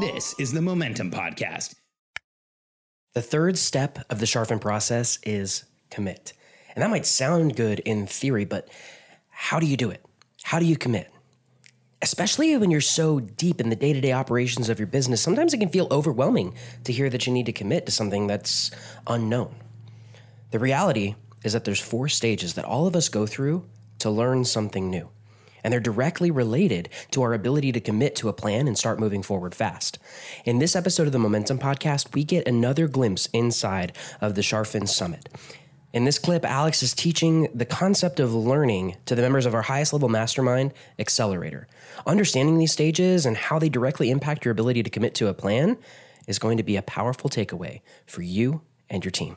This is the Momentum Podcast. The third step of the Charfen process is commit. And that might sound good in theory, but how do you do it? How do you commit? Especially when you're so deep in the day-to-day operations of your business, sometimes it can feel overwhelming to hear that you need to commit to something that's unknown. The reality is that there's four stages that all of us go through to learn something new. And they're directly related to our ability to commit to a plan and start moving forward fast. In this episode of the Momentum Podcast, we get another glimpse inside of the Charfen Summit. In this clip, Alex is teaching the concept of learning to the members of our highest level mastermind, Accelerator. Understanding these stages and how they directly impact your ability to commit to a plan is going to be a powerful takeaway for you and your team.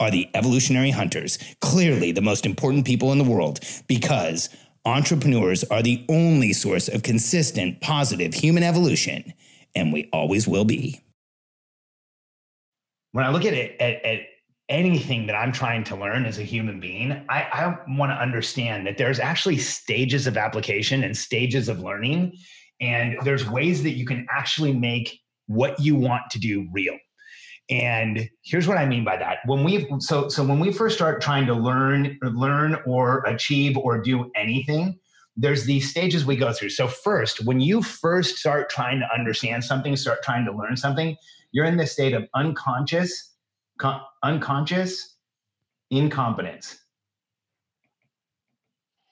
are the evolutionary hunters, clearly the most important people in the world, because entrepreneurs are the only source of consistent, positive human evolution, and we always will be. When I look at it, at anything that I'm trying to learn as a human being, I want to understand that there's actually stages of application and stages of learning, and there's ways that you can actually make what you want to do real. And here's what I mean by that. When we first start trying to learn or achieve or do anything, there's these stages we go through. So first, when you first start trying to understand something, start trying to learn something, you're in this state of unconscious incompetence.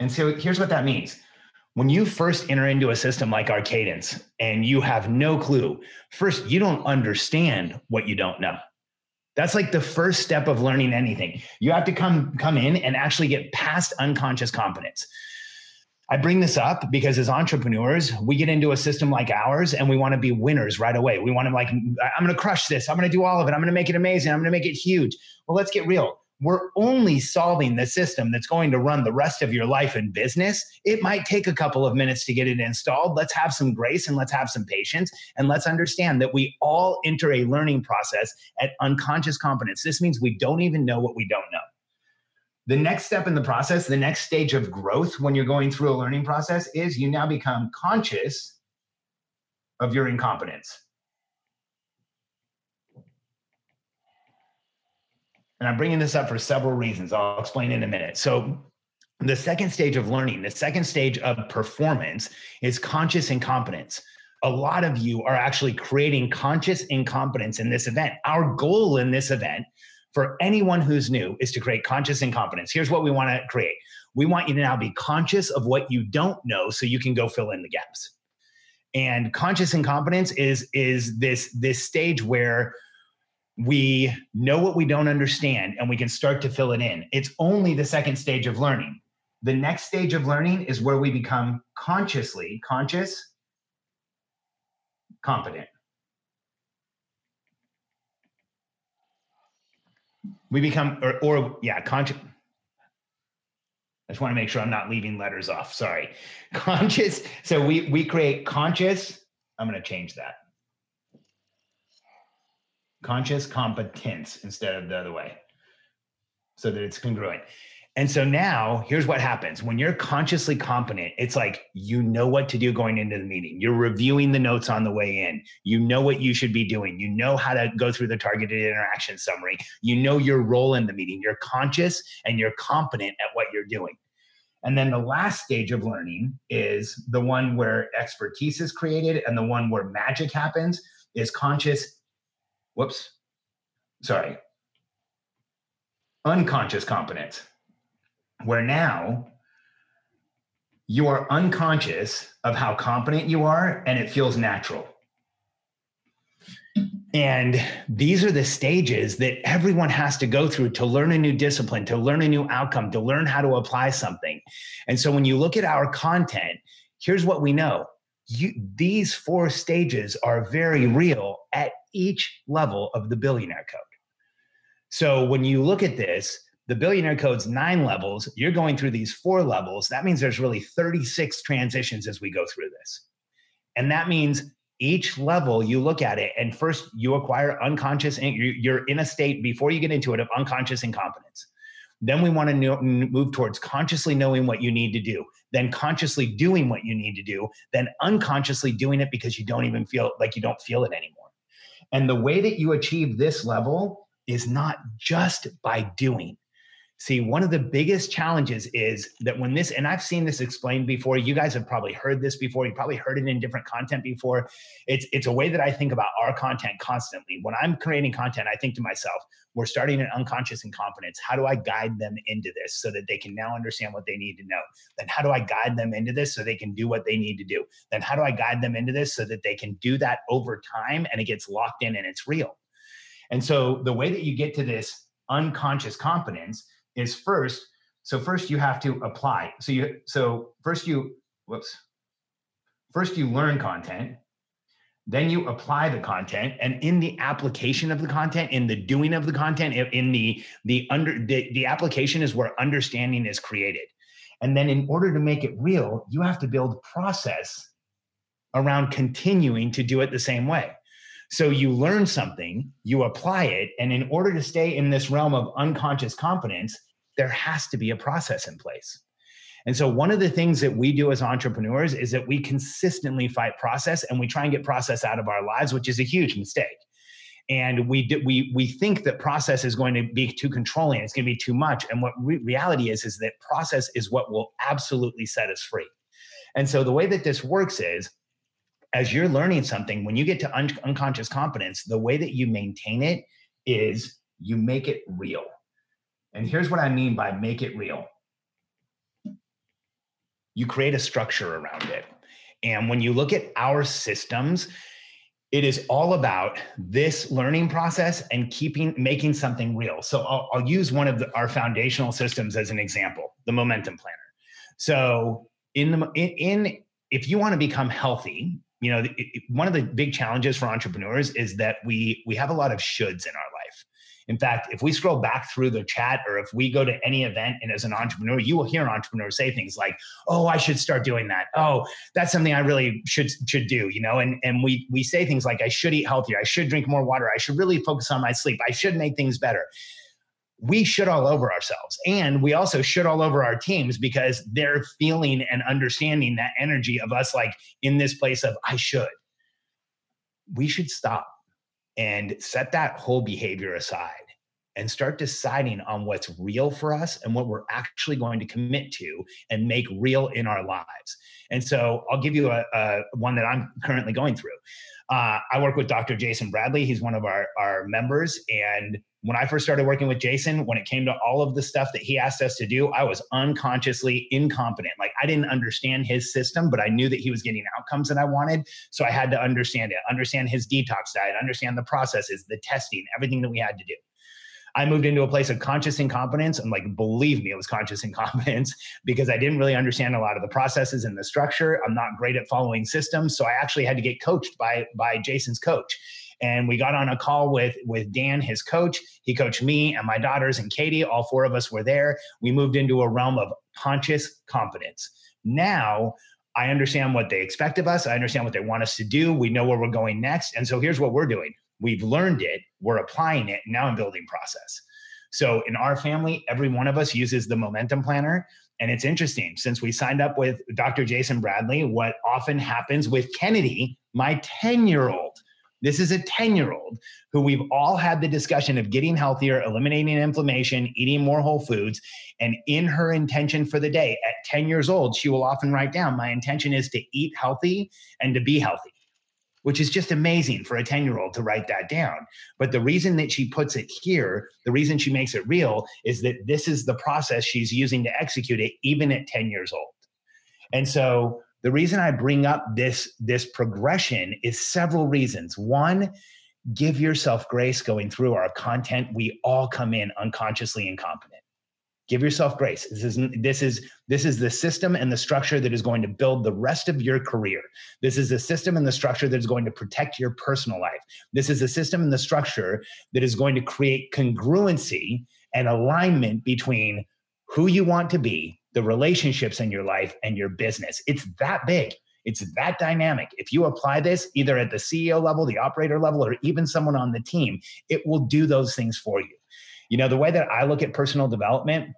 And so here's what that means. When you first enter into a system like our Cadence and you have no clue, first, you don't understand what you don't know. That's like the first step of learning anything. You have to come in and actually get past unconscious competence. I bring this up because as entrepreneurs, we get into a system like ours and we want to be winners right away. We want to like, I'm going to crush this. I'm going to do all of it. I'm going to make it amazing. I'm going to make it huge. Well, let's get real. We're only solving the system that's going to run the rest of your life in business. It might take a couple of minutes to get it installed. Let's have some grace and let's have some patience. And let's understand that we all enter a learning process at unconscious competence. This means we don't even know what we don't know. The next step in the process, the next stage of growth when you're going through a learning process is you now become conscious of your incompetence. And I'm bringing this up for several reasons. I'll explain in a minute. So the second stage of learning, the second stage of performance is conscious incompetence. A lot of you are actually creating conscious incompetence in this event. Our goal in this event for anyone who's new is to create conscious incompetence. Here's what we want to create. We want you to now be conscious of what you don't know so you can go fill in the gaps. And conscious incompetence is this stage where we know what we don't understand and we can start to fill it in. It's only the second stage of learning. The next stage of learning is where we become conscious, competent. We become, conscious. I just want to make sure I'm not leaving letters off. Sorry. Conscious. So we create conscious. I'm going to change that. Conscious competence instead of the other way so that it's congruent. And so now here's what happens. When you're consciously competent, it's like, you know what to do going into the meeting. You're reviewing the notes on the way in. You know what you should be doing. You know how to go through the targeted interaction summary. You know your role in the meeting. You're conscious and you're competent at what you're doing. And then the last stage of learning is the one where expertise is created and the one where magic happens is conscious unconscious competence, where now you are unconscious of how competent you are and it feels natural. And these are the stages that everyone has to go through to learn a new discipline, to learn a new outcome, to learn how to apply something. And so when you look at our content, here's what we know. These four stages are very real at each level of the billionaire code. So when you look at this, the billionaire code's 9 levels, you're going through these 4 levels. That means there's really 36 transitions as we go through this. And that means each level you look at it, and first you acquire unconscious, and you're in a state before you get into it of unconscious incompetence. Then we want to move towards consciously knowing what you need to do, then consciously doing what you need to do, then unconsciously doing it because you don't even feel like you don't feel it anymore. And the way that you achieve this level is not just by doing. See, one of the biggest challenges is that when this, and I've seen this explained before, you guys have probably heard this before, you probably heard it in different content before. It's a way that I think about our content constantly. When I'm creating content, I think to myself, we're starting in unconscious incompetence. How do I guide them into this so that they can now understand what they need to know? Then how do I guide them into this so they can do what they need to do? Then how do I guide them into this so that they can do that over time and it gets locked in and it's real? And so the way that you get to this unconscious competence is first you have to apply. First you learn content, then you apply the content, and in the application of the content, in the doing of the content, in the application is where understanding is created. And then in order to make it real, you have to build process around continuing to do it the same way. So you learn something, you apply it, and in order to stay in this realm of unconscious competence, there has to be a process in place. And so one of the things that we do as entrepreneurs is that we consistently fight process, and we try and get process out of our lives, which is a huge mistake. And we think that process is going to be too controlling, it's going to be too much. And what reality is that process is what will absolutely set us free. And so the way that this works is, as you're learning something, when you get to unconscious competence, the way that you maintain it is you make it real. And here's what I mean by make it real. You create a structure around it. And when you look at our systems, it is all about this learning process and making something real. So I'll use one of our foundational systems as an example, the Momentum Planner. So if you want to become healthy, you know, one of the big challenges for entrepreneurs is that we have a lot of shoulds in our life. In fact, if we scroll back through the chat, or if we go to any event and as an entrepreneur, you will hear entrepreneurs say things like, oh, I should start doing that. Oh, that's something I really should do, you know? And we say things like, I should eat healthier. I should drink more water. I should really focus on my sleep. I should make things better. We should all over ourselves, and we also should all over our teams, because they're feeling and understanding that energy of us, like in this place of I should. We should stop and set that whole behavior aside and start deciding on what's real for us and what we're actually going to commit to and make real in our lives. And so I'll give you a one that I'm currently going through. I work with Dr. Jason Bradley. He's one of our members. And when I first started working with Jason, when it came to all of the stuff that he asked us to do, I was unconsciously incompetent. Like, I didn't understand his system, but I knew that he was getting outcomes that I wanted. So I had to understand it, understand his detox diet, understand the processes, the testing, everything that we had to do. I moved into a place of conscious incompetence, and like, believe me, it was conscious incompetence, because I didn't really understand a lot of the processes and the structure. I'm not great at following systems. So I actually had to get coached by Jason's coach. And we got on a call with Dan, his coach. He coached me and my daughters and Katie. All 4 of us were there. We moved into a realm of conscious competence. Now I understand what they expect of us. I understand what they want us to do. We know where we're going next. And so here's what we're doing. We've learned it, we're applying it, and now I'm building process. So in our family, every one of us uses the Momentum Planner. And it's interesting, since we signed up with Dr. Jason Bradley, what often happens with Kennedy, my 10-year-old, this is a 10-year-old who we've all had the discussion of getting healthier, eliminating inflammation, eating more whole foods. And in her intention for the day, at 10 years old, she will often write down, my intention is to eat healthy and to be healthy. which is just amazing for a 10-year-old to write that down. But the reason that she puts it here, the reason she makes it real, is that this is the process she's using to execute it, even at 10 years old. And so the reason I bring up this progression is several reasons. One, give yourself grace going through our content. We all come in unconsciously incompetent. Give yourself grace. This is the system and the structure that is going to build the rest of your career. This is the system and the structure that is going to protect your personal life. This is the system and the structure that is going to create congruency and alignment between who you want to be, the relationships in your life, and your business. It's that big. It's that dynamic. If you apply this either at the CEO level, the operator level, or even someone on the team, it will do those things for you. You know, the way that I look at personal development,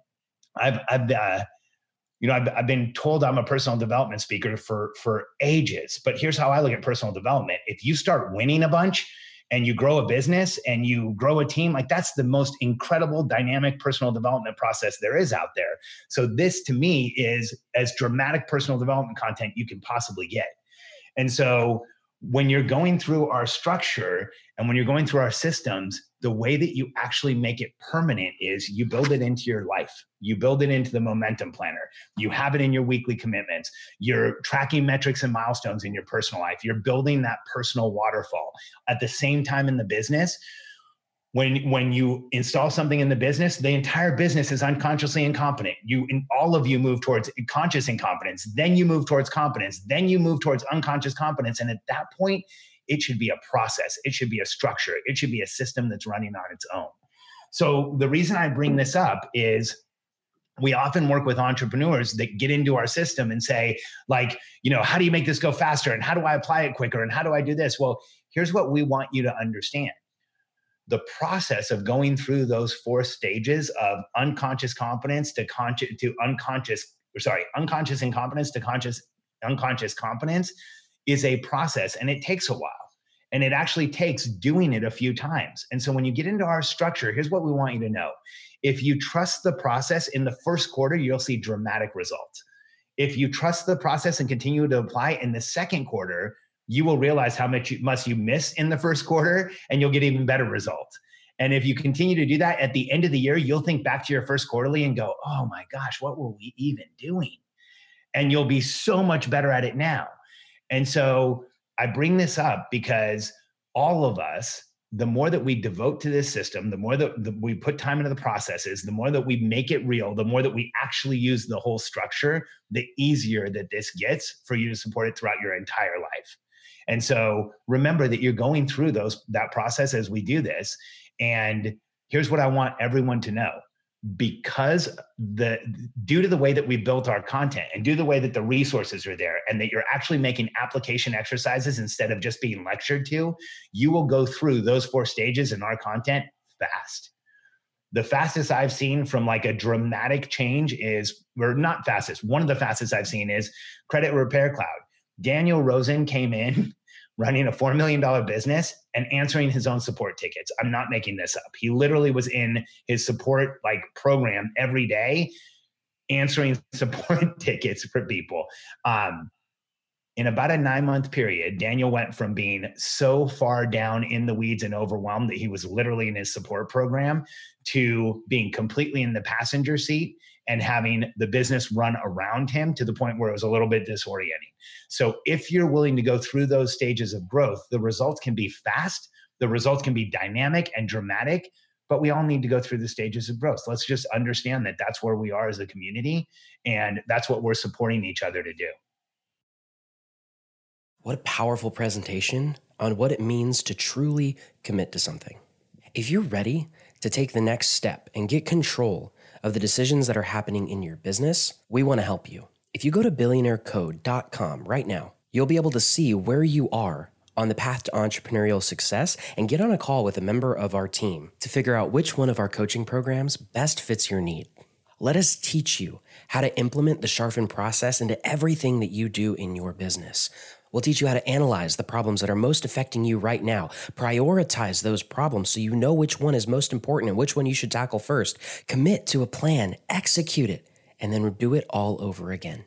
I've been told I'm a personal development speaker for ages, but here's how I look at personal development. If you start winning a bunch and you grow a business and you grow a team, like, that's the most incredible dynamic personal development process there is out there. So this, to me, is as dramatic personal development content you can possibly get. And so when you're going through our structure and when you're going through our systems, the way that you actually make it permanent is you build it into your life. You build it into the Momentum Planner. You have it in your weekly commitments. You're tracking metrics and milestones in your personal life. You're building that personal waterfall. At the same time in the business, when you install something in the business, the entire business is unconsciously incompetent. All of you move towards conscious incompetence. Then you move towards competence. Then you move towards unconscious competence. And at that point, it should be a process. It should be a structure. It should be a system that's running on its own. So the reason I bring this up is we often work with entrepreneurs that get into our system and say, like, you know, how do you make this go faster? And how do I apply it quicker? And how do I do this? Well, here's what we want you to understand. The process of going through those four stages of unconscious competence to unconscious incompetence to unconscious competence is a process, and it takes a while, and it actually takes doing it a few times. And so when you get into our structure, here's what we want you to know. If you trust the process, in the first quarter, you'll see dramatic results. If you trust the process and continue to apply, in the second quarter, you will realize how much you miss in the first quarter, and you'll get even better results. And if you continue to do that, at the end of the year, you'll think back to your first quarterly and go, oh my gosh, what were we even doing? And you'll be so much better at it now. And so I bring this up because all of us, the more that we devote to this system, the more that we put time into the processes, the more that we make it real, the more that we actually use the whole structure, the easier that this gets for you to support it throughout your entire life. And so remember that you're going through that process as we do this. And here's what I want everyone to know. Because due to the way that we built our content and due to the way that the resources are there, and that you're actually making application exercises instead of just being lectured to, you will go through those four stages in our content fast. The fastest I've seen from like a dramatic change is, or not fastest, one of the fastest I've seen is Credit Repair Cloud. Daniel Rosen came in running a $4 million business and answering his own support tickets. I'm not making this up. He literally was in his support like program every day, answering support tickets for people. In about a 9-month period, Daniel went from being so far down in the weeds and overwhelmed that he was literally in his support program to being completely in the passenger seat and having the business run around him to the point where it was a little bit disorienting. So if you're willing to go through those stages of growth, the results can be fast, the results can be dynamic and dramatic, but we all need to go through the stages of growth. Let's just understand that that's where we are as a community, and that's what we're supporting each other to do. What a powerful presentation on what it means to truly commit to something. If you're ready to take the next step and get control of the decisions that are happening in your business, we want to help you. If you go to billionairecode.com right now, you'll be able to see where you are on the path to entrepreneurial success and get on a call with a member of our team to figure out which one of our coaching programs best fits your need. Let us teach you how to implement the Charfen process into everything that you do in your business. We'll teach you how to analyze the problems that are most affecting you right now, prioritize those problems so you know which one is most important and which one you should tackle first, commit to a plan, execute it, and then do it all over again.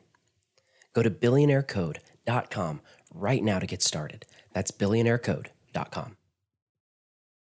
Go to billionairecode.com right now to get started. That's billionaire code.com.